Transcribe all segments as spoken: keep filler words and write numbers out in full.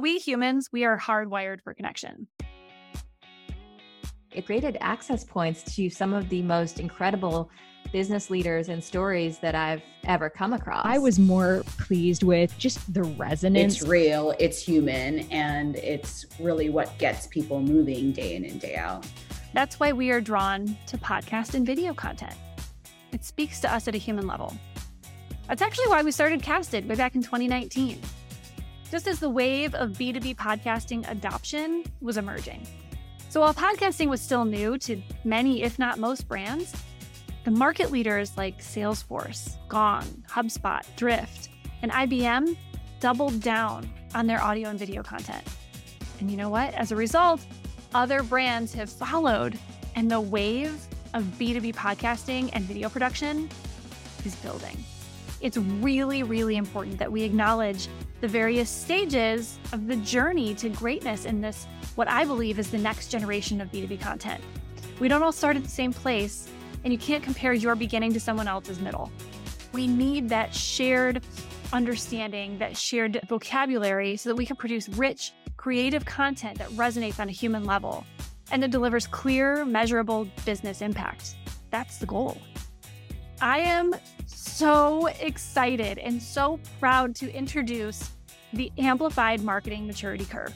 We humans, we are hardwired for connection. It created access points to some of the most incredible business leaders and stories that I've ever come across. I was more pleased with just the resonance. It's real, it's human, and it's really what gets people moving day in and day out. That's why we are drawn to podcast and video content. It speaks to us at a human level. That's actually why we started Casted way back in twenty nineteen, just as the wave of B two B podcasting adoption was emerging. So while podcasting was still new to many, if not most brands, the market leaders like Salesforce, Gong, HubSpot, Drift, and I B M doubled down on their audio and video content. And you know what? As a result, other brands have followed, and the wave of B two B podcasting and video production is building. It's really, really important that we acknowledge the various stages of the journey to greatness in this, what I believe is the next generation of B two B content. We don't all start at the same place, and you can't compare your beginning to someone else's middle. We need that shared understanding, that shared vocabulary, so that we can produce rich, creative content that resonates on a human level and that delivers clear, measurable business impact. That's the goal. I am so excited and so proud to introduce the Amplified Marketing Maturity Curve.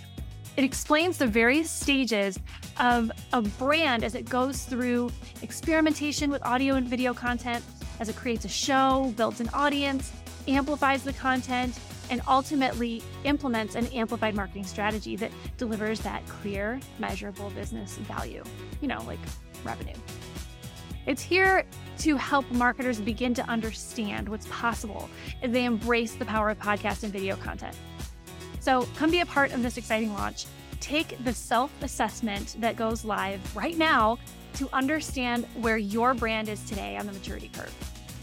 It explains the various stages of a brand as it goes through experimentation with audio and video content, as it creates a show, builds an audience, amplifies the content, and ultimately implements an amplified marketing strategy that delivers that clear, measurable business value, you know, like revenue. It's here to help marketers begin to understand what's possible as they embrace the power of podcast and video content. So come be a part of this exciting launch. Take the self-assessment that goes live right now to understand where your brand is today on the maturity curve.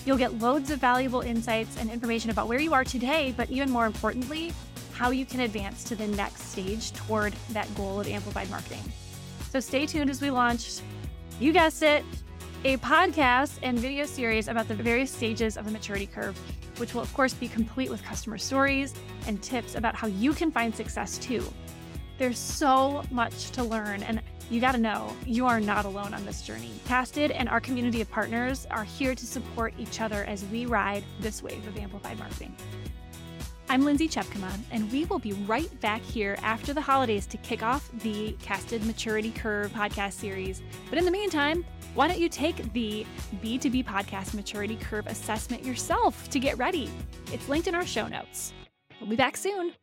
You'll get loads of valuable insights and information about where you are today, but even more importantly, how you can advance to the next stage toward that goal of amplified marketing. So stay tuned as we launch, you guessed it, a podcast and video series about the various stages of the maturity curve, which will of course be complete with customer stories and tips about how you can find success too. There's so much to learn, and you gotta know, you are not alone on this journey. Casted and our community of partners are here to support each other as we ride this wave of amplified marketing. I'm Lindsay Chepkema, and we will be right back here after the holidays to kick off the Casted Maturity Curve podcast series. But in the meantime, why don't you take the B two B Podcast Maturity Curve assessment yourself to get ready? It's linked in our show notes. We'll be back soon.